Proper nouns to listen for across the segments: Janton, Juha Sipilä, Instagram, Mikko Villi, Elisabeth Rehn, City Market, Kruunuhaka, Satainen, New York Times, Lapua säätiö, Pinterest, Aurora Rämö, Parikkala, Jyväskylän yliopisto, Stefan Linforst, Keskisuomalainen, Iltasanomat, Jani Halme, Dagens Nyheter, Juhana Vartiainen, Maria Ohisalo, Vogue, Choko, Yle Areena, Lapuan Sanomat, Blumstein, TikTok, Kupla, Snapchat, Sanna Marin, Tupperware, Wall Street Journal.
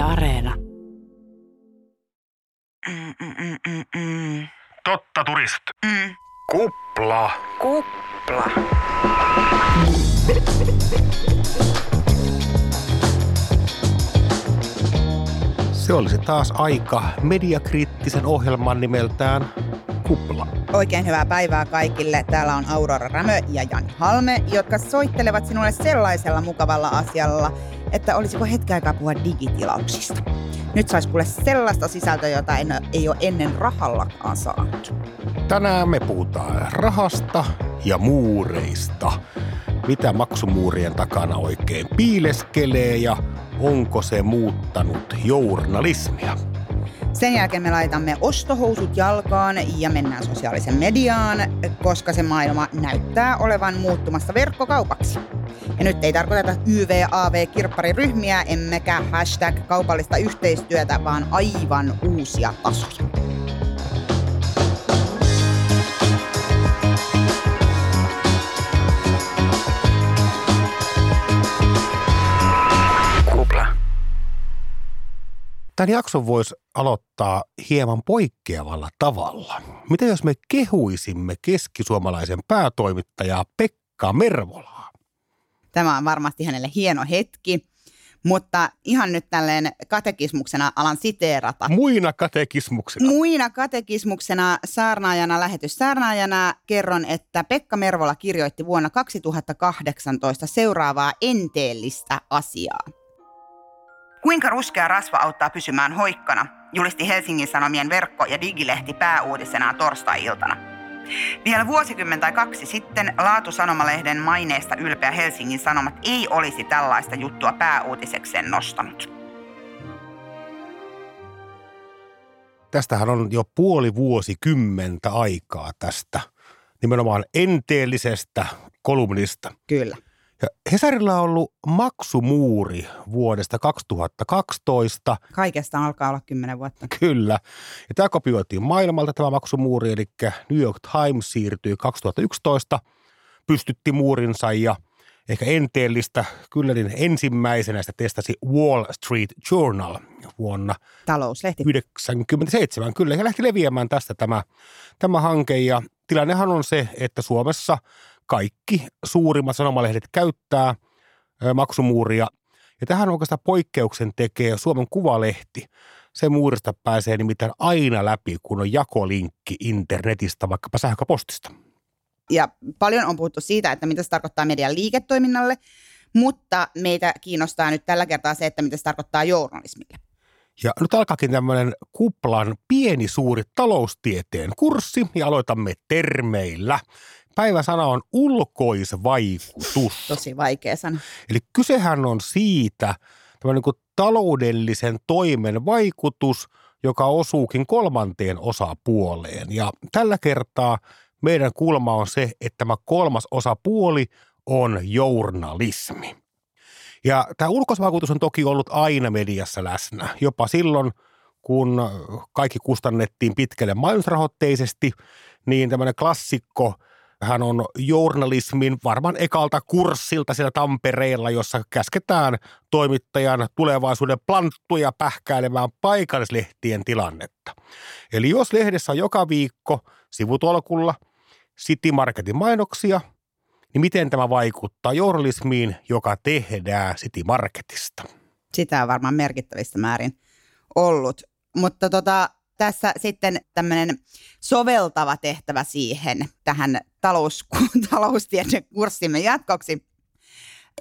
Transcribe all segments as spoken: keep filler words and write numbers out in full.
Yle Areena. Mm, mm, mm, mm. Totta turist. Mm. Kupla. Kupla. Se olisi taas aika mediakriittisen ohjelman nimeltään Kupla. Oikein hyvää päivää kaikille. Täällä on Aurora Rämö ja Jani Halme, jotka soittelevat sinulle sellaisella mukavalla asialla, että olisiko hetken aikaa puhua digitilauksista. Nyt saisi kuule sellaista sisältöä, jota en, ei ole ennen rahallakaan saanut. Tänään me puhutaan rahasta ja muureista. Mitä maksumuurien takana oikein piileskelee ja onko se muuttanut journalismia? Sen jälkeen me laitamme ostohousut jalkaan ja mennään sosiaalisen mediaan, koska se maailma näyttää olevan muuttumassa verkkokaupaksi. Ja nyt ei tarkoiteta Y V A V-kirppariryhmiä, emmekä hashtag kaupallista yhteistyötä, vaan aivan uusia tasoja. Tämän jakson voisi aloittaa hieman poikkeavalla tavalla. Mitä jos me kehuisimme Keskisuomalaisen päätoimittajaa Pekka Mervolaa? Tämä on varmasti hänelle hieno hetki, mutta ihan nyt tälleen katekismuksena alan siteerata. Muina katekismuksena. Muina katekismuksena saarnaajana, lähetyssaarnaajana kerron, että Pekka Mervola kirjoitti vuonna kaksituhattakahdeksantoista seuraavaa enteellistä asiaa. Kuinka ruskea rasva auttaa pysymään hoikkana, julisti Helsingin Sanomien verkko- ja digilehti pääuutisenaan torstai-iltana. Vielä vuosikymmen tai kaksi sitten laatusanomalehden maineesta ylpeä Helsingin Sanomat ei olisi tällaista juttua pääuutisekseen nostanut. Tästähän on jo puoli vuosikymmentä aikaa tästä nimenomaan enteellisestä kolumnista. Kyllä. Ja Hesarilla on ollut maksumuuri vuodesta kaksituhattakaksitoista. Kaikesta alkaa olla kymmenen vuotta. Kyllä. Ja tämä kopioitiin maailmalta tämä maksumuuri, eli New York Times siirtyi kaksituhattayksitoista, pystytti muurinsa ja ehkä enteellistä kyllä niin ensimmäisenä sitä testasi Wall Street Journal vuonna Talouslehti. yhdeksänkymmentäseitsemän. Kyllä, ja lähti leviämään tästä tämä, tämä hanke ja tilannehan on se, että Suomessa kaikki suurimmat sanomalehdet käyttää maksumuuria. Ja tähän oikeastaan poikkeuksen tekee Suomen Kuvalehti. Se muurista pääsee nimittäin aina läpi, kun on jakolinkki internetistä, vaikkapa sähköpostista. Ja paljon on puhuttu siitä, että mitä se tarkoittaa median liiketoiminnalle, mutta meitä kiinnostaa nyt tällä kertaa se, että mitä se tarkoittaa journalismille. Ja nyt alkaakin tämmöinen Kuplan pieni suuri taloustieteen kurssi ja aloitamme termeillä. Päiväsana on ulkoisvaikutus. Tosi vaikea sana. Eli kysehän on siitä tämä niin kuin taloudellisen toimen vaikutus, joka osuukin kolmanteen osapuoleen. Ja tällä kertaa meidän kulma on se, että tämä kolmas osapuoli on journalismi. Ja tämä ulkoisvaikutus on toki ollut aina mediassa läsnä, jopa silloin, kun kaikki kustannettiin pitkälle mainosrahoitteisesti, niin tämmöinen klassikko, hän on journalismin varmaan ekalta kurssilta siellä Tampereella, jossa käsketään toimittajan tulevaisuuden planttuja pähkäilemään paikallislehtien tilannetta. Eli jos lehdessä on joka viikko sivutolkulla City Marketin mainoksia, niin miten tämä vaikuttaa journalismiin, joka tehdään City Marketista? Sitä on varmaan merkittävistä määrin ollut, mutta tota... Tässä sitten tämmöinen soveltava tehtävä siihen tähän talous, taloustieteen kurssimme jatkoksi.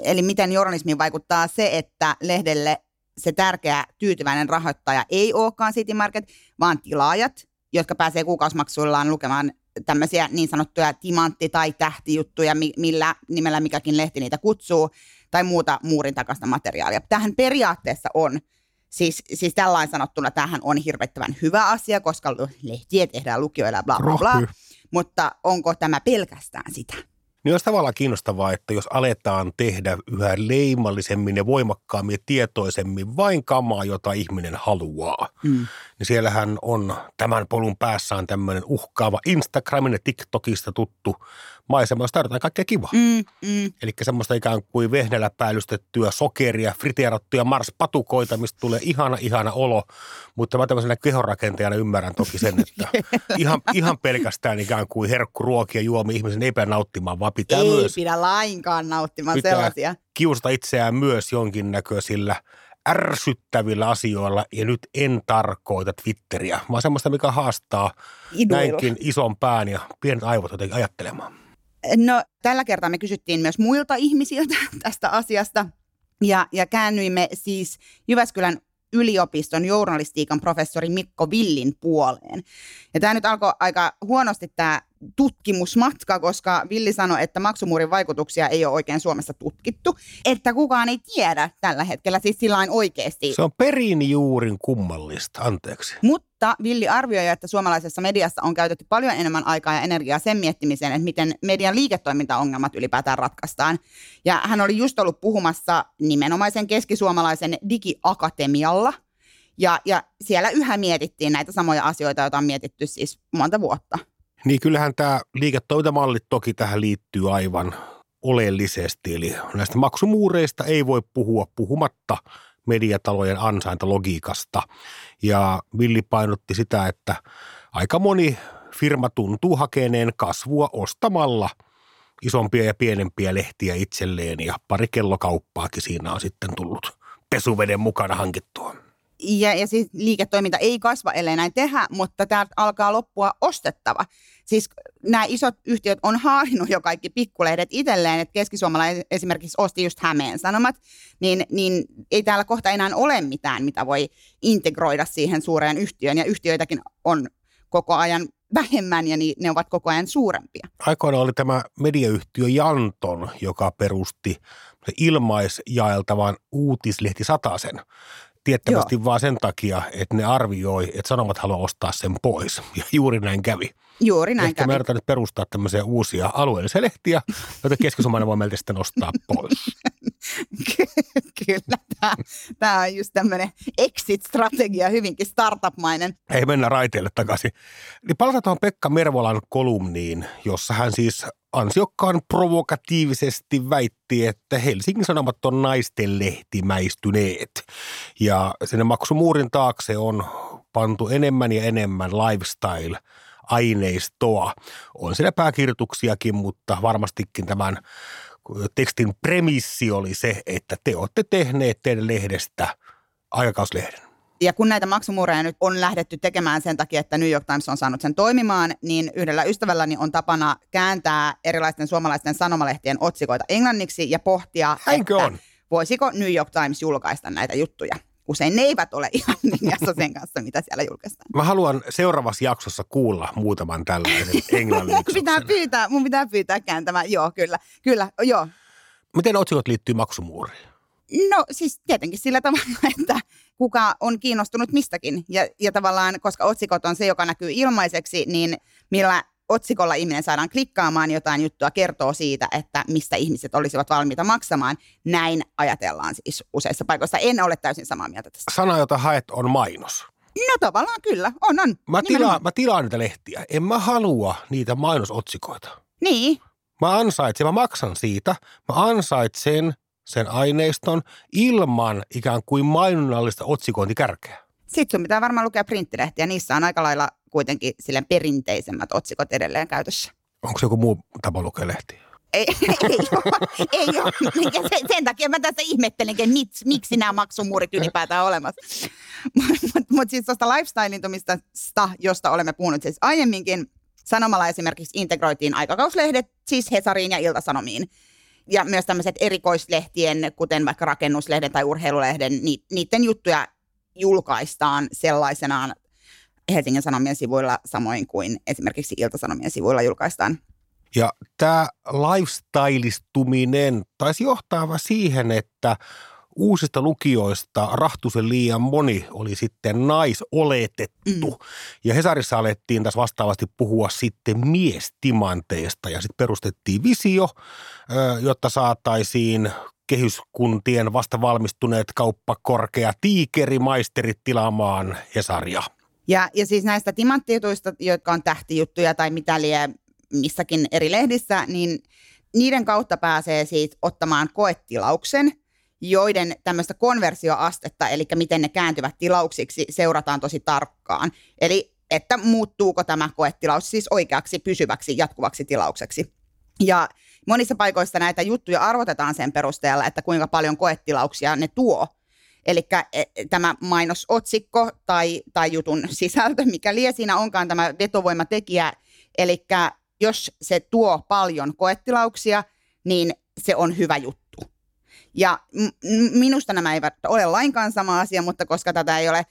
Eli miten journalismiin vaikuttaa se, että lehdelle se tärkeä tyytyväinen rahoittaja ei olekaan City Market, vaan tilaajat, jotka pääsee kuukausimaksuillaan lukemaan tämmöisiä niin sanottuja timantti- tai tähtijuttuja, millä nimellä mikäkin lehti niitä kutsuu, tai muuta muurin takasta materiaalia. Tähän periaatteessa on. Siis, siis tällain sanottuna tämähän on hirvettävän hyvä asia, koska lehtiä tehdään lukijoilla bla bla bla, mutta onko tämä pelkästään sitä? Niin olisi tavallaan kiinnostavaa, että jos aletaan tehdä yhä leimallisemmin ja voimakkaammin ja tietoisemmin vain kamaa, jota ihminen haluaa, mm. niin siellähän on tämän polun päässään tämmöinen uhkaava Instagramin ja TikTokista tuttu maisemaa, jossa tarjotaan kaikkea kivaa. Mm, mm. Eli semmoista ikään kuin vehnällä päällystettyä sokeria, friteerattuja marspatukoita, mistä tulee ihana, ihana olo. Mutta mä tämmöisenä kehonrakentajana ymmärrän toki sen, että ihan, ihan pelkästään ikään kuin herkkuruokia juomi ihmisen ei pidä nauttimaan, vaan pitää ei myös. Ei pidä lainkaan nauttimaan pitää sellaisia. Kiusata itseään myös jonkinnäköisillä ärsyttävillä asioilla, ja nyt en tarkoita Twitteriä, vaan semmoista, mikä haastaa Iduilla. Näinkin ison pään ja pienet aivot jotenkin ajattelemaan. No, tällä kertaa me kysyttiin myös muilta ihmisiltä tästä asiasta, ja, ja käännyimme siis Jyväskylän yliopiston journalistiikan professori Mikko Villin puoleen. Ja tämä nyt alkoi aika huonosti tämä tutkimusmatka, koska Villi sanoi, että maksumuurin vaikutuksia ei ole oikein Suomessa tutkittu, että kukaan ei tiedä tällä hetkellä, siis sillain oikeasti. Se on perin juurin kummallista, anteeksi. Mutta Villi arvioi, että suomalaisessa mediassa on käytetty paljon enemmän aikaa ja energiaa sen miettimiseen, että miten median liiketoimintaongelmat ylipäätään ratkaistaan. Ja hän oli just ollut puhumassa nimenomaisen Keskisuomalaisen digiakatemialla, ja, ja siellä yhä mietittiin näitä samoja asioita, joita on mietitty siis monta vuotta. Niin kyllähän tämä liiketoimintamallit toki tähän liittyy aivan oleellisesti, eli näistä maksumuureista ei voi puhua puhumatta mediatalojen ansaintalogiikasta. Ja Villi painotti sitä, että aika moni firma tuntuu hakeneen kasvua ostamalla isompia ja pienempiä lehtiä itselleen, ja pari kellokauppaakin siinä on sitten tullut pesuveden mukana hankittua. Ja, ja siis liiketoiminta ei kasva, ellei näin tehdä, mutta täältä alkaa loppua ostettava. Siis nämä isot yhtiöt on haarinut jo kaikki pikkulehdet itselleen, että Keskisuomalainen esimerkiksi osti just Hämeen Sanomat, niin, niin ei täällä kohta enää ole mitään, mitä voi integroida siihen suureen yhtiöön, ja yhtiöitäkin on koko ajan vähemmän, ja ne ovat koko ajan suurempia. Aikoinaan oli tämä mediayhtiö Janton, joka perusti ilmaisjaeltavan uutislehti Sataisen. Tiettävästi Joo. vaan sen takia, että ne arvioi, että Sanomat haluaa ostaa sen pois. Ja juuri näin kävi. Juuri näin Ehkä kävi. Ehkä me yritetään nyt perustaa tämmöisiä uusia alueellisia lehtiä, joita Keskisuomalainen voi meiltä sitten ostaa pois. Kyllä, tämä, tämä on just tämmöinen exit-strategia, hyvinkin startup-mainen. Ei mennä raiteille takaisin. Niin palataan tuohon Pekka Mervolan kolumniin, jossa hän siis ansiokkaan provokatiivisesti väitti, että Helsingin Sanomat on naisten lehtimäistyneet. Ja sinne maksumuurin taakse on pantu enemmän ja enemmän lifestyle-aineistoa. On siellä pääkirjoituksiakin, mutta varmastikin tämän tekstin premissi oli se, että te olette tehneet teidän lehdestä aikakauslehden. Ja kun näitä maksumuureja nyt on lähdetty tekemään sen takia, että New York Times on saanut sen toimimaan, niin yhdellä ystävälläni on tapana kääntää erilaisten suomalaisten sanomalehtien otsikoita englanniksi ja pohtia, Hänkö että on? voisiko New York Times julkaista näitä juttuja. Usein ne eivät ole ihan linjassa sen kanssa, mitä siellä julkaistaan. Mä haluan seuraavassa jaksossa kuulla muutaman tällaisen englanniksi. pitää pyytää, mun pitää pyytää kääntämään, joo kyllä, kyllä, joo. Miten otsikot liittyy maksumuuriin? No siis tietenkin sillä tavalla, että kuka on kiinnostunut mistäkin. Ja, ja tavallaan, koska otsikot on se, joka näkyy ilmaiseksi, niin millä otsikolla ihminen saadaan klikkaamaan jotain juttua, kertoo siitä, että mistä ihmiset olisivat valmiita maksamaan. Näin ajatellaan siis useissa paikoissa. En ole täysin samaa mieltä tästä. Sana, jota haet, on mainos. No tavallaan kyllä, on, on. Mä tilaan, mä tilaan niitä lehtiä. En mä halua niitä mainosotsikoita. Niin. Mä ansaitsen, mä maksan siitä. Mä ansaitsen sen aineiston ilman ikään kuin mainonnallista otsikointikärkeä. Sitten sun pitää varmaan lukea printtilehtiä. Niissä on aika lailla kuitenkin silleen perinteisemmät otsikot edelleen käytössä. Onko se joku muu tapa lukea lehtiä? Ei, ei ole. Ei ole. Sen, sen takia mä tässä ihmettelenkin, miksi, miksi nämä maksumuurit ylipäätään olemassa. Mutta mut siis tuosta lifestyle-intumista, josta olemme puhunut siis aiemminkin, Sanomalla esimerkiksi integroitiin aikakauslehdet, siis Hesariin ja Iltasanomiin. Ja myös tämmöiset erikoislehtien, kuten vaikka rakennuslehden tai urheilulehden, niiden juttuja julkaistaan sellaisenaan Helsingin Sanomien sivuilla, samoin kuin esimerkiksi Iltasanomien sivuilla julkaistaan. Ja tämä lifestylistuminen taisi johtaa siihen, että uusista lukijoista rahtusen liian moni oli sitten naisoletettu. Mm. Ja Hesarissa alettiin taas vastaavasti puhua sitten miestimanteesta, ja sitten perustettiin visio, jotta saataisiin kehyskuntien vasta valmistuneet kauppakorkea tiikerimaisterit tilaamaan Hesaria. Ja, ja siis näistä timanttijutuista, jotka on tähtijuttuja tai mitä lie missäkin eri lehdissä, niin niiden kautta pääsee siis ottamaan koetilauksen, joiden tämmöistä konversioastetta, eli miten ne kääntyvät tilauksiksi, seurataan tosi tarkkaan. Eli että muuttuuko tämä koetilaus siis oikeaksi, pysyväksi, jatkuvaksi tilaukseksi. Ja monissa paikoissa näitä juttuja arvotetaan sen perusteella, että kuinka paljon koetilauksia ne tuo. Eli tämä mainosotsikko tai, tai jutun sisältö, mikä lie siinä onkaan tämä vetovoimatekijä. Eli jos se tuo paljon koetilauksia, niin se on hyvä juttu. Ja minusta nämä eivät ole lainkaan sama asia, mutta koska tätä ei ole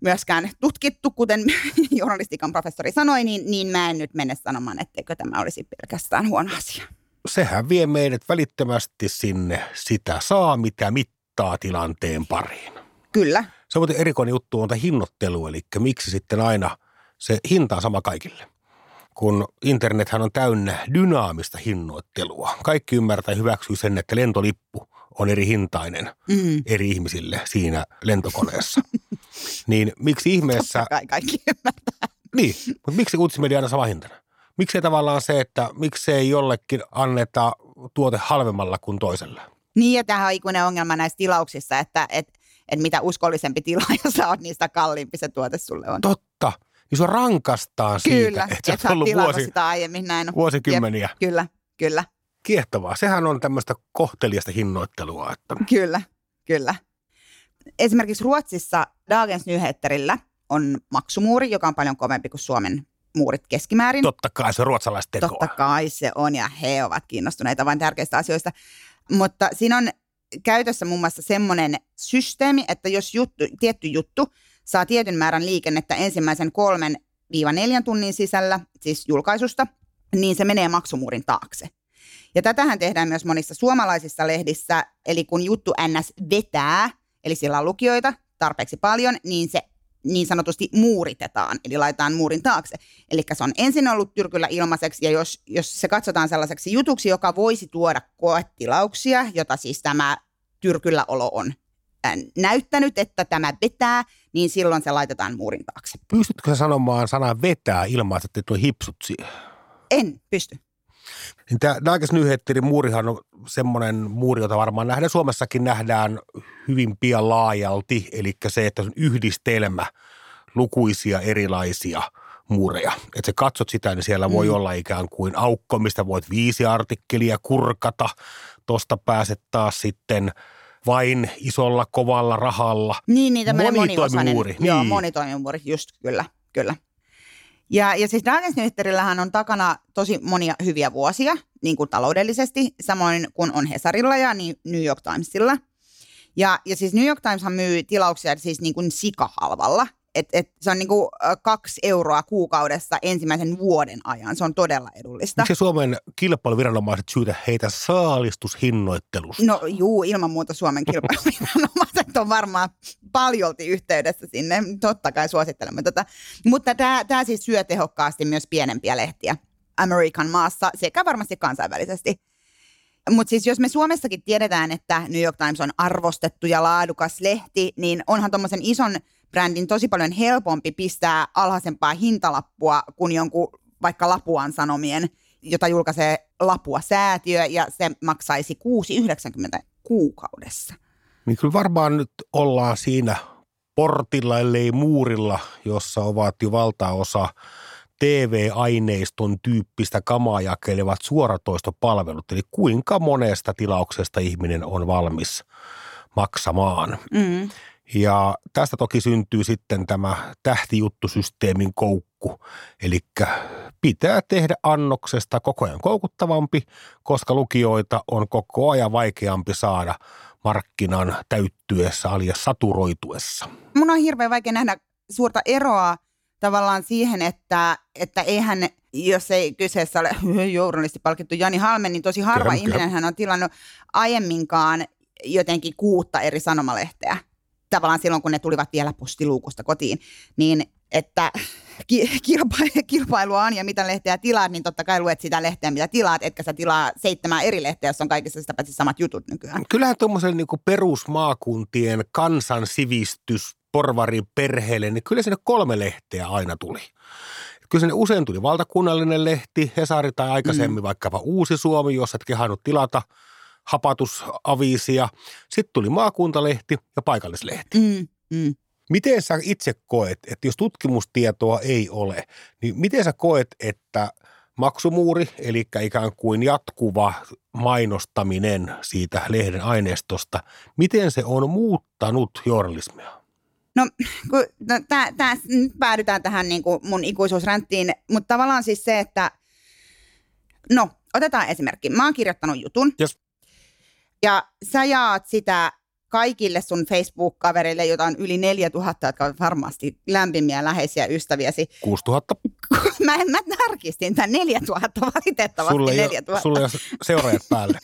myöskään tutkittu, kuten journalistiikan professori sanoi, niin, niin mä en nyt mene sanomaan, etteikö tämä olisi pelkästään huono asia. Sehän vie meidät välittömästi sinne sitä saa, mitä mittaa tilanteen pariin. Kyllä. Se on erikoinen juttu on tämä hinnoittelu, eli miksi sitten aina se hinta on sama kaikille. Kun internethän on täynnä dynaamista hinnoittelua. Kaikki ymmärtää hyväksyy sen, että lentolippu on eri hintainen mm. eri ihmisille siinä lentokoneessa. Niin miksi ihmeessä... Totta kai kaikki ymmärtää. Niin, mutta miksi uutisointi aina sama hintana? Miksi tavallaan se, että miksei jollekin anneta tuote halvemmalla kuin toiselle? Niin, ja tämähän on ikuinen ongelma näissä tilauksissa, että et, et mitä uskollisempi tilaaja sä oot, niin sitä kalliimpi se tuote sulle on. Totta. Niin sua rankastaa siitä, kyllä, että sä et oot ollut vuosi, sitä aiemmin, näin vuosikymmeniä. Jep, kyllä, kyllä. Kiehtovaa. Sehän on tämmöistä kohteliasta hinnoittelua. Että... Kyllä, kyllä. Esimerkiksi Ruotsissa Dagens Nyheterillä on maksumuuri, joka on paljon kovempi kuin Suomen muurit keskimäärin. Totta kai se on ruotsalaista tekoa. Totta kai se on, ja he ovat kiinnostuneita vain tärkeistä asioista. Mutta siinä on käytössä muun muassa semmoinen systeemi, että jos juttu, tietty juttu saa tietyn määrän liikennettä ensimmäisen kolmen viiva neljän tunnin sisällä, siis julkaisusta, niin se menee maksumuurin taakse. Ja tätähän tehdään myös monissa suomalaisissa lehdissä, eli kun juttu ns. Vetää, eli siellä on lukijoita tarpeeksi paljon, niin se niin sanotusti muuritetaan, eli laitetaan muurin taakse. Eli se on ensin ollut tyrkyllä ilmaiseksi, ja jos, jos se katsotaan sellaiseksi jutuksi, joka voisi tuoda koetilauksia, jota siis tämä tyrkylläolo on näyttänyt, että tämä vetää, niin silloin se laitetaan muurin taakse. Pystytkö sä sanomaan sanaa vetää ilman, että tuo hipsut siihen? En pysty. Niin tämä Dagens Nyheterin muurihan on semmoinen muuri, jota varmaan nähdään. Suomessakin nähdään hyvin pian laajalti, eli se, että se on yhdistelmä lukuisia erilaisia muureja. Että sä katsot sitä, niin siellä voi mm. olla ikään kuin aukko, mistä voit viisi artikkelia kurkata. Tuosta pääset taas sitten vain isolla, kovalla rahalla. Niin, niin tämmöinen monitoimimuuri. Niin. Joo, monitoimimuuri, just kyllä, kyllä. Ja, ja siis Dagens Nyheterillähän on takana tosi monia hyviä vuosia, niin kuin taloudellisesti, samoin kuin on Hesarilla ja New York Timesilla. Ja, ja siis New York Timeshan myy tilauksia siis niin kuin sikahalvalla. Et, et se on niin kuin kaksi euroa kuukaudessa ensimmäisen vuoden ajan. Se on todella edullista. Miksi Suomen kilpailuviranomaiset syytä heitä saalistushinnoittelusta? No juu, ilman muuta Suomen kilpailuviranomaiset on varmaan paljolti yhteydessä sinne. Totta kai suosittelemme tätä. Mutta tämä siis syö tehokkaasti myös pienempiä lehtiä Amerikan maassa sekä varmasti kansainvälisesti. Mutta siis jos me Suomessakin tiedetään, että New York Times on arvostettu ja laadukas lehti, niin onhan tuommoisen ison brändin tosi paljon helpompi pistää alhaisempaa hintalappua kuin jonkun vaikka Lapuan Sanomien, jota julkaisee Lapua säätiö, ja se maksaisi kuusi yhdeksänkymmentä kuukaudessa. Niin kyllä varmaan nyt ollaan siinä portilla, ellei muurilla, jossa ovat jo valtaosa T V-aineiston tyyppistä kamaa jakelevat suoratoistopalvelut, eli kuinka monesta tilauksesta ihminen on valmis maksamaan. Mm. Ja tästä toki syntyy sitten tämä tähtijuttusysteemin koukku, eli pitää tehdä annoksesta koko ajan koukuttavampi, koska lukijoita on koko ajan vaikeampi saada markkinan täyttyessä, alias saturoituessa. Mun on hirveän vaikea nähdä suurta eroa tavallaan siihen, että, että eihän, jos ei kyseessä ole journalisti palkittu Jani Halme, niin tosi harva kyllä, ihminen hän on tilannut aiemminkaan jotenkin kuutta eri sanomalehteä. Tavallaan silloin, kun ne tulivat vielä postiluukusta kotiin, niin että kilpailua on ja mitä lehteä tilaat, niin totta kai luet sitä lehteä, mitä tilaat, etkä sä tilaa seitsemää eri lehteä, jos on kaikissa sitä paitsi samat jutut nykyään. Kyllähän tuommoisen niin kuin perusmaakuntien kansansivistys porvarin perheelle, niin kyllä sinne kolme lehteä aina tuli. kyllä sinne usein tuli valtakunnallinen lehti, Hesari tai aikaisemmin mm. vaikkapa Uusi Suomi, jossa et kehannut tilata hapatusaviisia. Sitten tuli maakuntalehti ja paikallislehti. Mm. Mm. Miten sä itse koet, että jos tutkimustietoa ei ole, niin miten sä koet, että maksumuuri, eli ikään kuin jatkuva mainostaminen siitä lehden aineistosta, miten se on muuttanut journalismia? No, no tämä nyt päädytään tähän niin kuin mun ikuisuusränttiin, mutta tavallaan siis se, että no, otetaan esimerkki. Mä oon kirjoittanut jutun yes. ja sä jaat sitä kaikille sun Facebook-kaverille, jota on yli neljätuhatta, jotka on varmasti lämpimiä läheisiä ystäviäsi. kuusituhatta. Mä, mä tarkistin tämän neljätuhatta, valitettavasti sulle neljätuhatta. Sulla ei ole seuraajat päälle.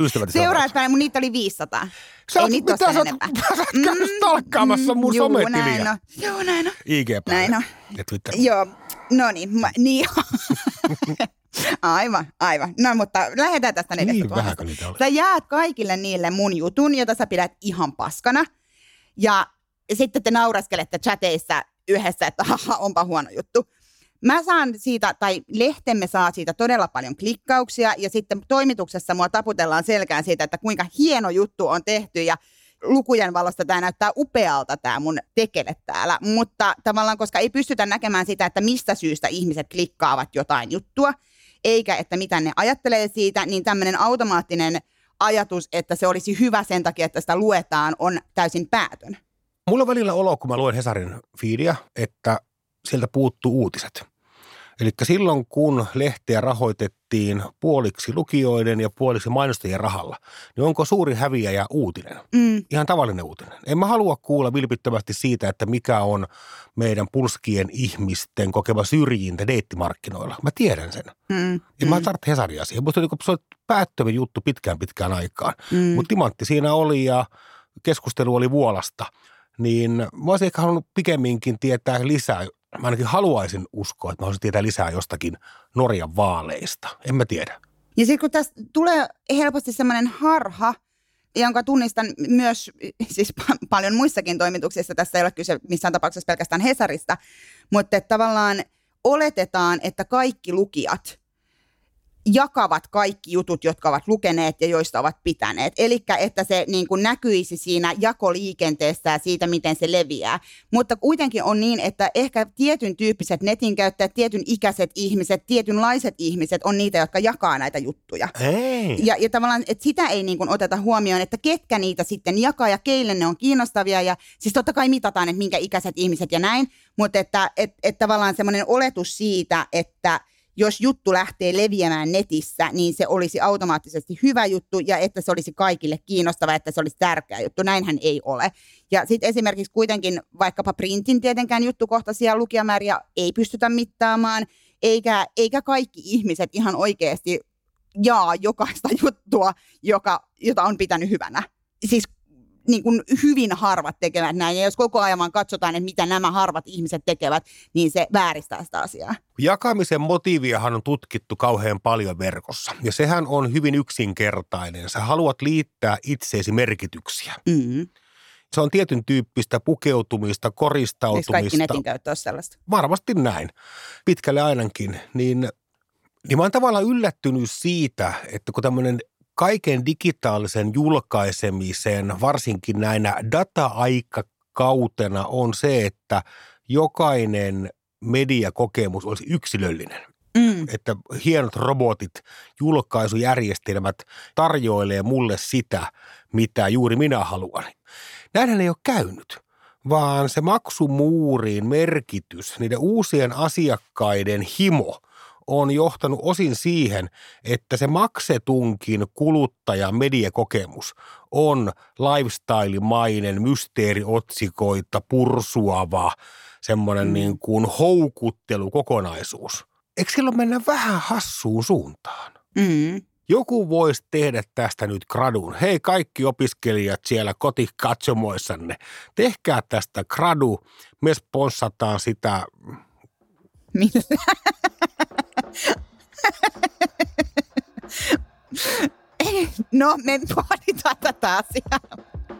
Ystävät seuraajat päälle, mun niitä oli viisisataa. Sä ei oot, niitä ole sen enempää. Mitä sä oot käynyt stalkkaamassa mun juu, sometiliä? Näin on. Joo, näin on. I G päälle. Näin on. Ja Twitter. Joo, no niin. Mä, niin Aivan, aivan. No mutta lähdetään tästä neljätuhatta. Niin, sä jäät kaikille niille mun jutun, jota sä pidät ihan paskana. Ja sitten te nauraskelette chateissa yhdessä, että haha, onpa huono juttu. Mä saan siitä, tai lehtemme saa siitä todella paljon klikkauksia. Ja sitten toimituksessa mua taputellaan selkään siitä, että kuinka hieno juttu on tehty. Ja lukujen valosta tämä näyttää upealta tämä mun tekele täällä. Mutta tavallaan, koska ei pystytä näkemään sitä, että mistä syystä ihmiset klikkaavat jotain juttua. Eikä, että mitä ne ajattelee siitä, niin tämmöinen automaattinen ajatus, että se olisi hyvä sen takia, että sitä luetaan, on täysin päätön. Mulla on välillä olo, kun mä luen Hesarin feedia, että sieltä puuttuu uutiset. Eli silloin, kun lehteä rahoitettiin puoliksi lukijoiden ja puoliksi mainostajien rahalla, niin onko suuri häviäjä uutinen? Mm. Ihan tavallinen uutinen. En mä halua kuulla vilpittömästi siitä, että mikä on meidän pulskien ihmisten kokema syrjintä deittimarkkinoilla. Mä tiedän sen. Mm. En mä tarvitse Hesaria siihen. Musta se oli päättömin juttu pitkään pitkään aikaan. Mm. Mutta timantti siinä oli ja keskustelu oli Vuolasta. Niin mä olisin ehkä halunnut pikemminkin tietää lisää. Mä ainakin haluaisin uskoa, että mä haluaisin tietää lisää jostakin Norjan vaaleista. En mä tiedä. Ja sitten kun tässä tulee helposti semmoinen harha, jonka tunnistan myös siis paljon muissakin toimituksissa. Tässä ei ole kyse missään tapauksessa pelkästään Hesarista. Mutta tavallaan oletetaan, että kaikki lukijat jakavat kaikki jutut, jotka ovat lukeneet ja joista ovat pitäneet. Eli että se niin kuin näkyisi siinä jakoliikenteessä ja siitä, miten se leviää. Mutta kuitenkin on niin, että ehkä tietyn tyyppiset netin käyttäjät, tietyn ikäiset ihmiset, tietynlaiset ihmiset on niitä, jotka jakaa näitä juttuja. Hei. Ja, ja tavallaan, että sitä ei niin kuin oteta huomioon, että ketkä niitä sitten jakaa ja keille ne on kiinnostavia. Ja siis totta kai mitataan, että minkä ikäiset ihmiset ja näin. Mutta että, että, että tavallaan semmoinen oletus siitä, että jos juttu lähtee leviämään netissä, niin se olisi automaattisesti hyvä juttu ja että se olisi kaikille kiinnostava, että se olisi tärkeä juttu. Näinhän ei ole. Ja sitten esimerkiksi kuitenkin vaikkapa printin tietenkään juttukohtaisia lukijamääriä ei pystytä mittaamaan, eikä, eikä kaikki ihmiset ihan oikeasti jaa jokaista juttua, joka, jota on pitänyt hyvänä. Siis niin kuin hyvin harvat tekevät näin. Ja jos koko ajan vaan katsotaan, että mitä nämä harvat ihmiset tekevät, niin se vääristää sitä asiaa. Jakamisen motiiviahan on tutkittu kauhean paljon verkossa. Ja sehän on hyvin yksinkertainen. Sä haluat liittää itseesi merkityksiä. Mm-hmm. Se on tietyn tyyppistä pukeutumista, koristautumista. Eikö kaikki netin käyttö ole sellaista? Varmasti näin. Pitkälle ainakin. Niin, niin mä oon tavallaan yllättynyt siitä, että kun tämmöinen kaiken digitaalisen julkaisemisen, varsinkin näinä data-aikakautena, on se, että jokainen mediakokemus olisi yksilöllinen. Mm. Että hienot robotit, julkaisujärjestelmät tarjoilee mulle sitä, mitä juuri minä haluan. Näinhän ei ole käynyt, vaan se maksumuurin merkitys, niiden uusien asiakkaiden himo on johtanut osin siihen, että se maksetunkin kuluttajan mediakokemus on lifestyle-mainen, mysteeriotsikoita pursuava, semmoinen mm. niin kuin houkuttelukokonaisuus. Eikö silloin mennä vähän hassuun suuntaan? Mm. Joku voisi tehdä tästä nyt gradun. Hei, kaikki opiskelijat siellä kotikatsomoissanne, tehkää tästä gradu, me sponssataan sitä. Mitä? No, me pohditaan tätä asiaa.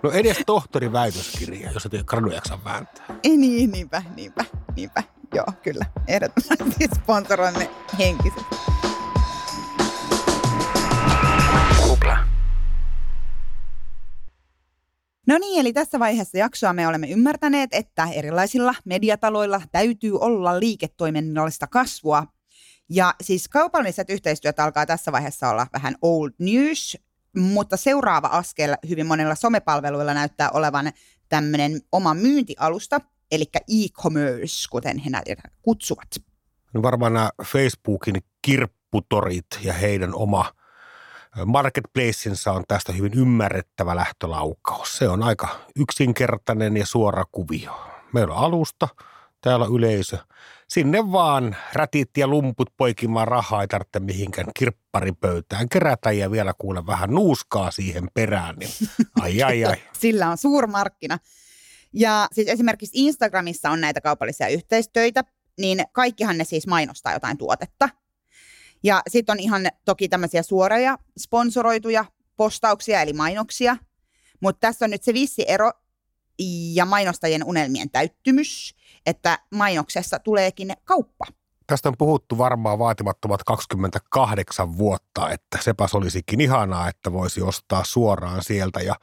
No edes tohtorin väitöskirja, jos et gradujaksan vääntää. Ei niin, niinpä, niinpä, niinpä. Joo, kyllä. Ehdottomasti sponsoroimme henkisesti. No niin, eli tässä vaiheessa jaksoa me olemme ymmärtäneet, että erilaisilla mediataloilla täytyy olla liiketoiminnallista kasvua. Ja siis kaupalliset yhteistyöt alkaa tässä vaiheessa olla vähän old news, mutta seuraava askel hyvin monilla somepalveluilla näyttää olevan tämmöinen oma myyntialusta, eli e-commerce, kuten he näitä kutsuvat. No varmaan nämä Facebookin kirpputorit ja heidän oma marketplaceinsa on tästä hyvin ymmärrettävä lähtölaukaus. Se on aika yksinkertainen ja suora kuvio. Meillä on alusta, täällä on yleisö. Sinne vaan rätit ja lumput poikimaan rahaa, ei tarvitse mihinkään kirpparipöytään kerätä ja vielä kuule vähän nuuskaa siihen perään. Niin ai, ai, ai. Sillä on suurmarkkina. Ja siis esimerkiksi Instagramissa on näitä kaupallisia yhteistöitä, niin kaikkihan ne siis mainostaa jotain tuotetta. Ja sitten on ihan toki tämmöisiä suoria, sponsoroituja postauksia, eli mainoksia. Mutta tässä on nyt se vissi ero ja mainostajien unelmien täyttymys, että mainoksessa tuleekin kauppa. Tästä on puhuttu varmaan vaatimattomat kaksikymmentäkahdeksan vuotta, että sepäs olisikin ihanaa, että voisi ostaa suoraan sieltä. Ja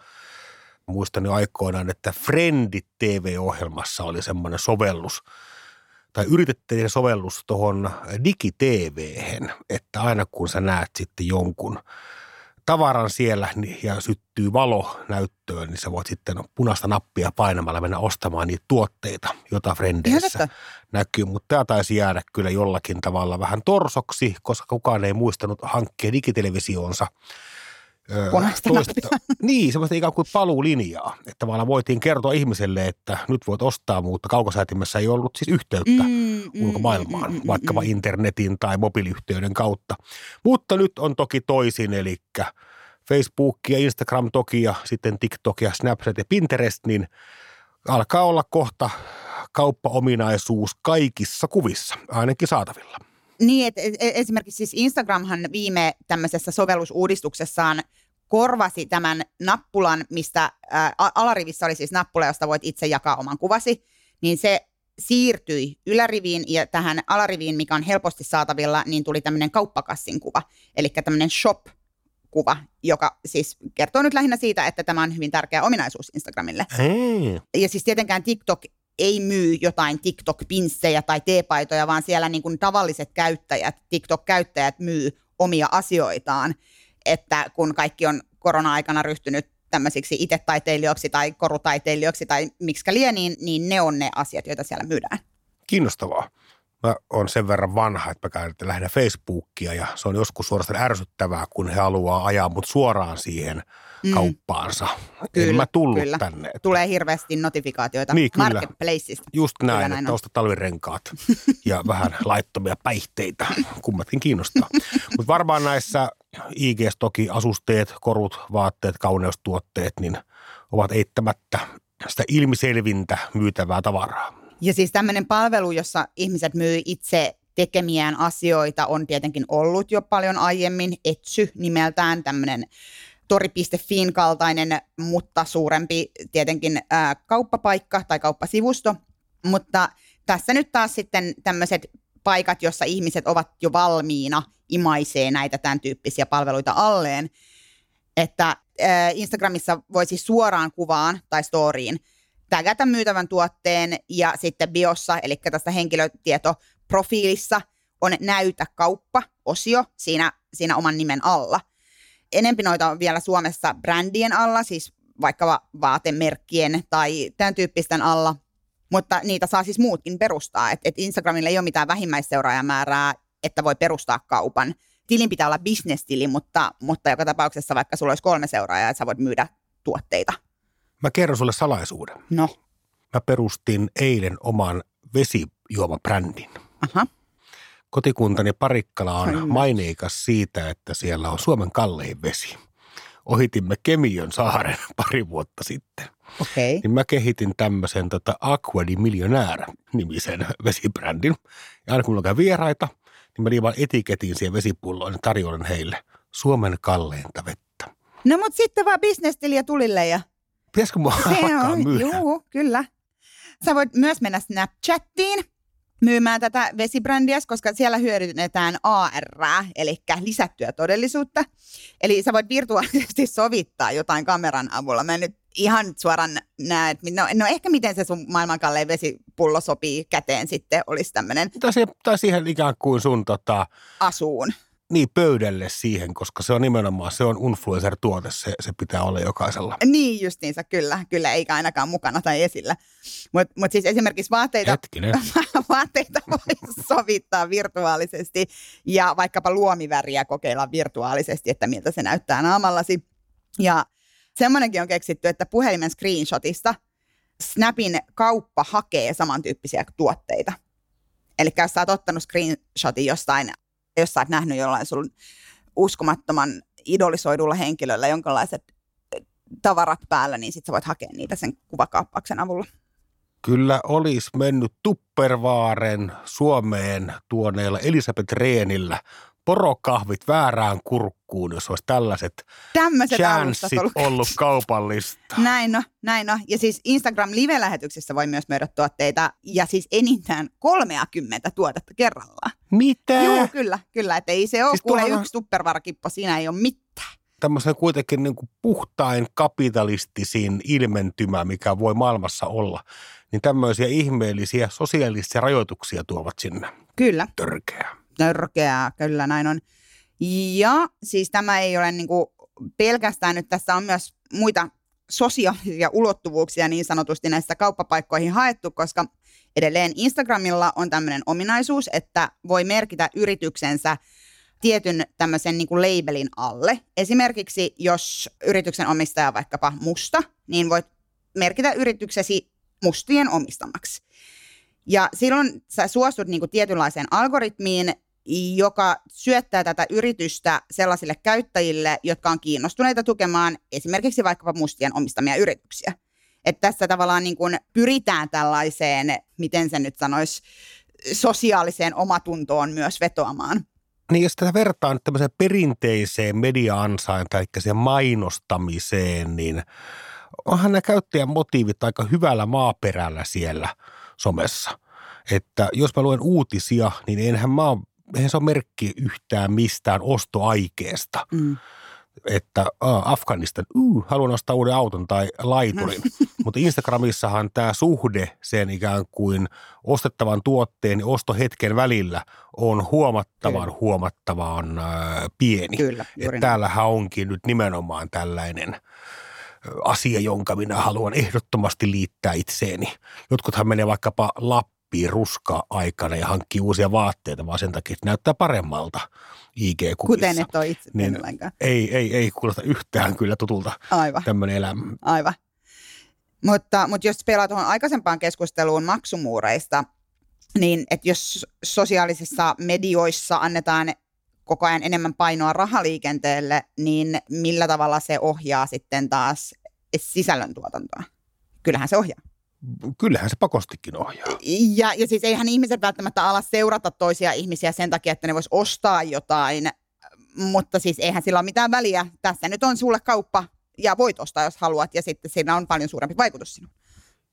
muistan jo aikoinaan, että Friendit T V-ohjelmassa oli semmoinen sovellus, tai yritettiin sovellus tuohon digi-tv:hen, että aina kun sä näet sitten jonkun tavaran siellä ja syttyy valo näyttöön, niin sä voit sitten punaista nappia painamalla mennä ostamaan niitä tuotteita, joita Frendeissä näkyy. Mutta tämä taisi jäädä kyllä jollakin tavalla vähän torsoksi, koska kukaan ei muistanut hankkia digitelevisioonsa. Punaista nappia. Niin, semmoista ikään kuin paluulinjaa, että vaan voitiin kertoa ihmiselle, että nyt voit ostaa, mutta kaukosäätimessä ei ollut siis yhteyttä mm, ulkomaailmaan, mm, vaikkapa mm, internetin tai mobiiliyhteyden kautta. Mutta nyt on toki toisin, eli Facebook ja Instagram toki ja sitten TikTok ja Snapchat ja Pinterest, niin alkaa olla kohta kauppaominaisuus kaikissa kuvissa, ainakin saatavilla. Niin, että esimerkiksi siis Instagramhan viime tämmöisessä sovellusuudistuksessaan korvasi tämän nappulan, mistä ää, alarivissä oli siis nappula, josta voit itse jakaa oman kuvasi, niin se siirtyi yläriviin ja tähän alariviin, mikä on helposti saatavilla, niin tuli tämmöinen kauppakassin kuva, eli tämmöinen shop-kuva, joka siis kertoo nyt lähinnä siitä, että tämä on hyvin tärkeä ominaisuus Instagramille. Hei. Ja siis tietenkään TikTok ei myy jotain TikTok-pinssejä tai teepaitoja, vaan siellä niin kuin tavalliset käyttäjät, TikTok-käyttäjät myy omia asioitaan, että kun kaikki on korona-aikana ryhtynyt tämmöisiksi itetaiteilijoiksi tai korutaiteilijoiksi tai miksikä lie, niin, niin ne on ne asiat, joita siellä myydään. Kiinnostavaa. Mä oon sen verran vanha, että mä käyn lähinnä Facebookia ja se on joskus suorastaan ärsyttävää, kun he haluaa ajaa mut suoraan siihen mm. kauppaansa. Kyllä, en mä tullut kyllä tänne. Että tulee hirveästi notifikaatioita niin, marketplaceista. Just näin, kyllä näin että on. Osta talvirenkaat ja vähän laittomia päihteitä, kummatkin kiinnostaa. Mutta varmaan näissä I G:ssä toki asusteet, korut, vaatteet, kauneustuotteet, niin ovat eittämättä sitä ilmiselvintä myytävää tavaraa. Ja siis tämmöinen palvelu, jossa ihmiset myy itse tekemiään asioita, on tietenkin ollut jo paljon aiemmin. Etsy nimeltään tämmöinen tori piste fiin kaltainen, mutta suurempi tietenkin ää, kauppapaikka tai kauppasivusto. Mutta tässä nyt taas sitten tämmöiset paikat, jossa ihmiset ovat jo valmiina, imaisee näitä tämän tyyppisiä palveluita alleen. Että ää, Instagramissa voisi suoraan kuvaan tai storiin tägätä myytävän tuotteen ja sitten biossa, eli tässä henkilötietoprofiilissa on näytä kauppa-osio siinä, siinä oman nimen alla. Enempi noita on vielä Suomessa brändien alla, siis vaikka vaatemerkkien tai tämän tyyppisten alla, mutta niitä saa siis muutkin perustaa. Et, et Instagramilla ei ole mitään vähimmäisseuraajamäärää, että voi perustaa kaupan. Tilin pitää olla business-tili, mutta, mutta joka tapauksessa vaikka sulla olisi kolme seuraajaa, että sä voit myydä tuotteita. Mä kerron sulle salaisuuden. No. Mä perustin eilen oman vesijuomabrändin. Aha. Kotikuntani Parikkala on maineikas siitä, että siellä on Suomen kallein vesi. Ohitimme Kemiön saaren pari vuotta sitten. Okei. Okay. Niin mä kehitin tämmöisen tota Aquadi Millionaire-nimisen vesibrändin. Ja aina kun mulla käy vieraita, niin mä liimaan etiketin siihen vesipulloon ja tarjoan heille Suomen kalleinta vettä. No mut sitten vaan bisnestiliä tulille ja pitäisikö mua alkaa myydä? Joo, kyllä. Sä voit myös mennä Snapchattiin myymään tätä vesibrändiä, koska siellä hyödynnetään A R, eli lisättyä todellisuutta. Eli sä voit virtuaalisesti sovittaa jotain kameran avulla. Mä en nyt ihan suoraan näe, että no, no ehkä miten se sun maailmankallein vesipullo sopii käteen sitten, olisi tämmöinen. Tai, tai siihen ikään kuin sun tota... asuun. Niin, pöydälle siihen, koska se on nimenomaan, se on influencer-tuote, se, se pitää olla jokaisella. Niin, justiinsa, kyllä, kyllä, eikä ainakaan mukana tai esillä. Mutta mut siis esimerkiksi vaatteita, vaatteita voi sovittaa virtuaalisesti ja vaikkapa luomiväriä kokeilla virtuaalisesti, että miltä se näyttää naamallasi. Ja semmoinenkin on keksitty, että puhelimen screenshotista Snapin kauppa hakee samantyyppisiä tuotteita. Eli jos sä oot ottanut screenshotin jostain, jos sä oot nähnyt jollain sun uskomattoman idolisoidulla henkilöllä jonkinlaiset tavarat päällä, niin sit sä voit hakea niitä sen kuvakaappauksen avulla. Kyllä olisi mennyt Tupperwaren Suomeen tuoneella Elisabeth Rehnillä porokahvit väärään kurkkuun, jos olisi tällaiset tämmöiset chanssit ollut. ollut kaupallista. Näin on, näin on. Ja siis Instagram live-lähetyksissä voi myös myydä tuotteita ja siis enintään kolmekymmentä tuotetta kerrallaan. Mitä? Joo, kyllä, kyllä. Että ei se ole siis kuule tuohon... yksi Tupperware-kippo, siinä ei ole mitään. Tämmöisen kuitenkin niin kuin puhtain kapitalistisin ilmentymä, mikä voi maailmassa olla, niin tämmöisiä ihmeellisiä sosiaalisia rajoituksia tuovat sinne. Kyllä. Törkeää. Törkeää, kyllä näin on. Ja siis tämä ei ole niin kuin pelkästään nyt, tässä on myös muita sosiaalisia ulottuvuuksia niin sanotusti näistä kauppapaikkoihin haettu, koska edelleen Instagramilla on tämmöinen ominaisuus, että voi merkitä yrityksensä tietyn tämmöisen niin kuin labelin alle. Esimerkiksi jos yrityksen omistaja on vaikkapa musta, niin voit merkitä yrityksesi mustien omistamaksi. Ja silloin sä suostut niin kuin tietynlaiseen algoritmiin, joka syöttää tätä yritystä sellaisille käyttäjille, jotka on kiinnostuneita tukemaan esimerkiksi vaikkapa mustien omistamia yrityksiä. Että tässä tavallaan niin kuin pyritään tällaiseen, miten se nyt sanoisi, sosiaaliseen omatuntoon myös vetoamaan. Niin, jos tätä vertaa nyt tämmöiseen perinteiseen media-ansaintaan, eli siihen mainostamiseen, niin onhan nämä käyttäjän motiivit aika hyvällä maaperällä siellä somessa. Että jos mä luen uutisia, niin enhän mä oon, eihän se ole merkki yhtään mistään ostoaikeesta. Mm. Että aa, Afganistan, uh, haluan ostaa uuden auton tai laiturin. Mm. Mutta Instagramissahan tämä suhde sen ikään kuin ostettavan tuotteen ja ostohetken välillä on huomattavan, Kyllä. huomattavan äh, pieni. Kyllä, että täällähän onkin nyt nimenomaan tällainen asia, jonka minä haluan ehdottomasti liittää itseeni. Jotkuthan menee vaikkapa Lappiin ruska-aikana ja hankkii uusia vaatteita, vaan sen takia, että näyttää paremmalta I G-kuvissa. Kuten et ole itse niin ei, ei, ei kuulosta yhtään kyllä tutulta tämmöinen elämä. Aivan. Mutta, mutta jos pelaa tuohon aikaisempaan keskusteluun maksumuureista, niin että jos sosiaalisissa medioissa annetaan koko ajan enemmän painoa rahaliikenteelle, niin millä tavalla se ohjaa sitten taas sisällöntuotantoa? Kyllähän se ohjaa. Kyllähän se pakostikin ohjaa. Ja, ja siis eihän ihmiset välttämättä ala seurata toisia ihmisiä sen takia, että ne vois ostaa jotain, mutta siis eihän sillä ole mitään väliä. Tässä nyt on sulle kauppa ja voit ostaa, jos haluat, ja sitten siinä on paljon suurempi vaikutus sinuun.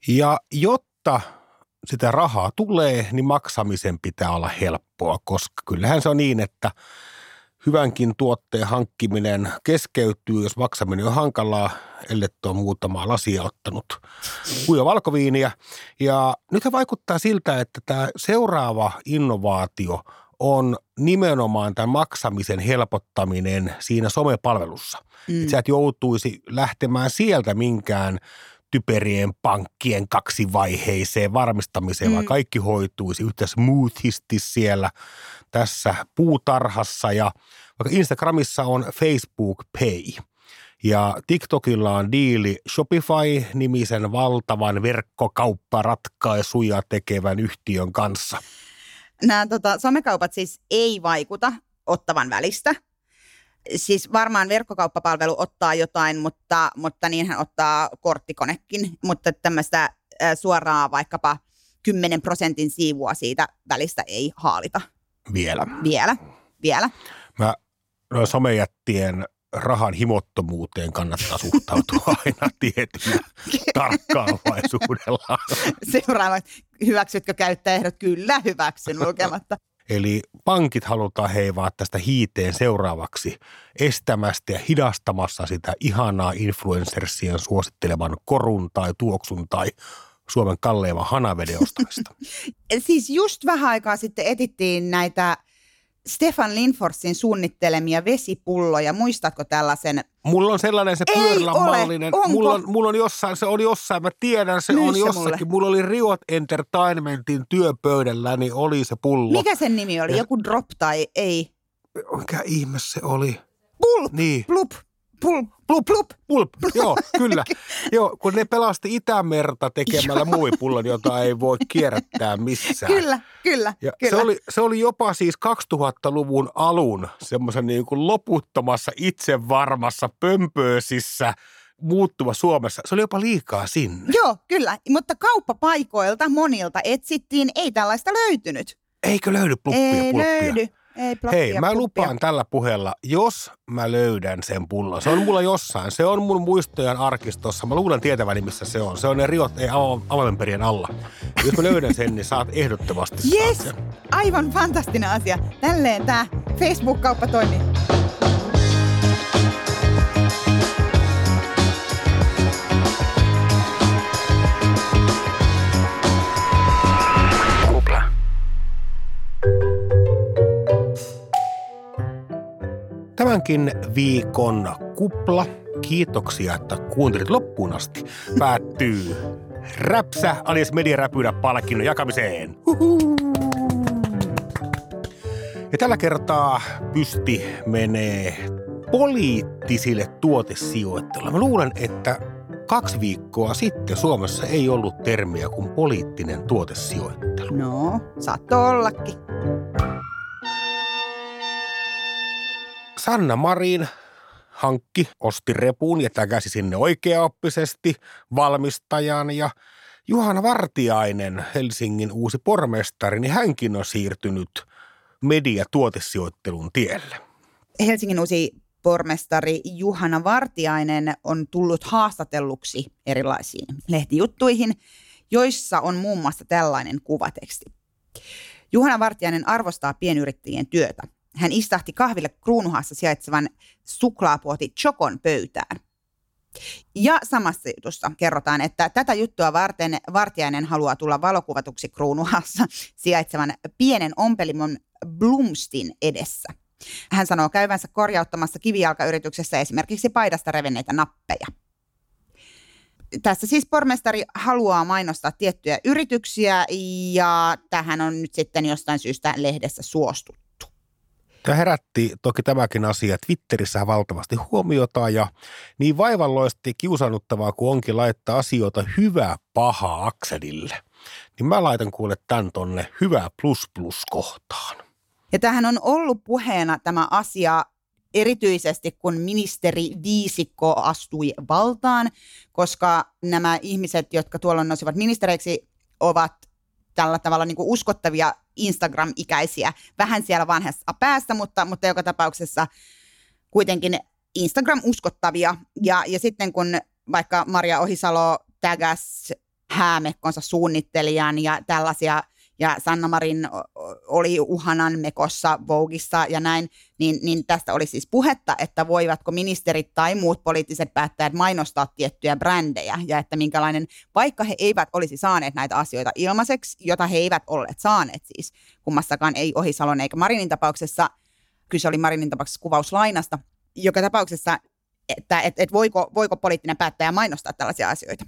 Ja jotta sitä rahaa tulee, niin maksamisen pitää olla helppoa, koska kyllähän se on niin, että hyvänkin tuotteen hankkiminen keskeytyy, jos maksaminen on hankalaa, ellei ole muutamaa lasia ottanut kuiva valkoviiniä. Ja nythän vaikuttaa siltä, että tämä seuraava innovaatio on nimenomaan tämän maksamisen helpottaminen siinä somepalvelussa. Mm. Että sä et joutuisi lähtemään sieltä minkään typerien pankkien kaksivaiheiseen varmistamiseen, mm. vaan kaikki hoituisi yhtä smoothisti siellä tässä puutarhassa. Ja vaikka Instagramissa on Facebook Pay ja TikTokilla on diili Shopify-nimisen valtavan verkkokaupparatkaisuja tekevän yhtiön kanssa. Nämä tota, somekaupat siis ei vaikuta ottavan välistä. Siis varmaan verkkokauppapalvelu ottaa jotain, mutta, mutta niinhän ottaa korttikonekin, mutta tämmöistä suoraa vaikkapa kymmenen prosentin siivua siitä välistä ei haalita. Vielä. Vielä, vielä. Mä no, somejättien rahan himottomuuteen kannattaa suhtautua aina tietyllä tarkkaavaisuudella. Seuraava, hyväksytkö käyttäjäehdot? Kyllä, hyväksyn lukematta. Eli pankit halutaan heivaa tästä hiiteen seuraavaksi estämästä ja hidastamassa sitä ihanaa influencersien suositteleman korun tai tuoksun tai Suomen kalleimman hanaveden ostamista. Siis just vähän aikaa sitten etittiin näitä Stefan Linforstin suunnittelemia vesipulloja. Muistatko tällaisen? Mulla on sellainen se pyörämallinen. Mulla on, mulla on jossain, se oli jossain, mä tiedän, se Myy oli se jossakin. Mulle. Mulla oli Riot Entertainmentin työpöydällä, niin oli se pullo. Mikä sen nimi oli? Ja joku drop tai ei? Mikä ihme se oli? Pulp, niin. Plup. Pulp, pulp, pulp, pulp. Joo, kyllä. Joo, kun ne pelasti Itämerta tekemällä muipullon, jota ei voi kierrättää missään. Kyllä, kyllä, ja kyllä. Se oli, se oli jopa siis kaksituhattaluvun alun semmoisen niin kuin loputtomassa, itsevarmassa, pömpöösissä, muuttuva Suomessa. Se oli jopa liikaa sinne. Joo, kyllä, mutta kauppapaikoilta monilta etsittiin, ei tällaista löytynyt. Eikö löydy pluppia, ei pulppia? Ei löydy. Ei, plakkia, Hei, mä lupaan puppia. Tällä puheella, jos mä löydän sen pullon. Se on mulla jossain. Se on mun muistojen arkistossa. Mä luulen tietäväni, missä se on. Se on ne Riot ei avaimenperien alla. Jos mä löydän sen, niin saat ehdottomasti yes, saat sen. Aivan fantastinen asia. Tälleen tää Facebook-kauppa toimii. Tämänkin viikon kupla, kiitoksia, että kuuntelit loppuun asti, päättyy Räpsä alias Mediaräpylä palkinnon jakamiseen. Uhuhu. Ja tällä kertaa pysti menee poliittisille tuotesijoittelulle. Mä luulen, että kaksi viikkoa sitten Suomessa ei ollut termiä kuin poliittinen tuotesijoittelu. No, saattoi ollakin. Sanna Marin hankki, osti repun, jättää käsi sinne oikeaoppisesti valmistajan ja Juhana Vartiainen, Helsingin uusi pormestari, niin hänkin on siirtynyt mediatuotesijoittelun tielle. Helsingin uusi pormestari Juhana Vartiainen on tullut haastatelluksi erilaisiin lehtijuttuihin, joissa on muun muassa tällainen kuvateksti. Juhana Vartiainen arvostaa pienyrittäjien työtä. Hän istahti kahville Kruunuhaassa sijaitsevan suklaapuoti Chokon pöytään. Ja samassa jutussa kerrotaan, että tätä juttua varten Vartiainen haluaa tulla valokuvatuksi Kruunuhaassa sijaitsevan pienen ompelimon Blumstin edessä. Hän sanoo käyvänsä korjauttamassa kivijalkayrityksessä esimerkiksi paidasta revenneitä nappeja. Tässä siis pormestari haluaa mainostaa tiettyjä yrityksiä ja tähän on nyt sitten jostain syystä lehdessä suostuttu. Tämä herätti toki tämäkin asia Twitterissä valtavasti huomiota ja niin vaivalloisesti kiusannuttavaa kuin onkin laittaa asioita hyvä paha akselille. Niin mä laitan kuule tämän tonne hyvä plus plus kohtaan. Ja tämähän on ollut puheena tämä asia erityisesti kun ministeri Viisikko astui valtaan, koska nämä ihmiset, jotka tuolla nousivat ministereiksi, ovat tällä tavalla niin kuin uskottavia Instagram-ikäisiä. Vähän siellä vanhassa päässä, mutta, mutta joka tapauksessa kuitenkin Instagram-uskottavia. Ja, ja sitten kun vaikka Maria Ohisalo tägäs häämekkonsa suunnittelijan ja tällaisia, ja Sanna Marin oli uhanan mekossa Vogueissa ja näin, niin, niin tästä oli siis puhetta, että voivatko ministerit tai muut poliittiset päättäjät mainostaa tiettyjä brändejä, ja että minkälainen, vaikka he eivät olisi saaneet näitä asioita ilmaiseksi, jota he eivät olleet saaneet siis, kummassakaan ei Ohisalon eikä Marinin tapauksessa, kyse oli Marinin tapauksessa kuvauslainasta, joka tapauksessa, että et, et voiko, voiko poliittinen päättäjä mainostaa tällaisia asioita.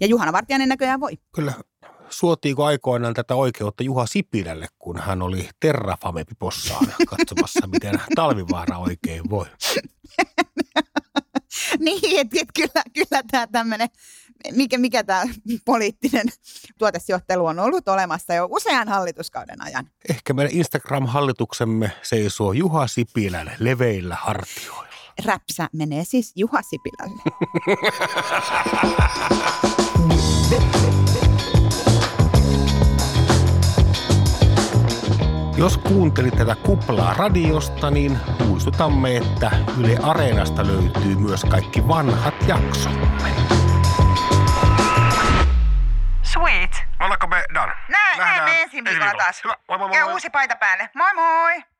Ja Juhana Vartiainen näköjään voi. Kyllä. Suotiiko aikoinaan tätä oikeutta Juha Sipilälle, kun hän oli Terrafame-pipossaan katsomassa, miten Talvivaara oikein voi? Niin, että et, kyllä, kyllä tämä tämmöinen, mikä, mikä tämä poliittinen tuotesijoittelu on ollut olemassa jo usean hallituskauden ajan. Ehkä meidän Instagram-hallituksemme seisoo Juha Sipilän leveillä hartioilla. Räpsä menee siis Juha Sipilälle. Jos kuuntelit tätä Kuplaa radiosta, niin muistutamme, että Yle Areenasta löytyy myös kaikki vanhat jaksomme. Sweet. Ollaanko me done? Näin, näin me ensi viikolla taas. Hyvä. Moi, moi, moi. Ja uusi paita päälle. Moi moi!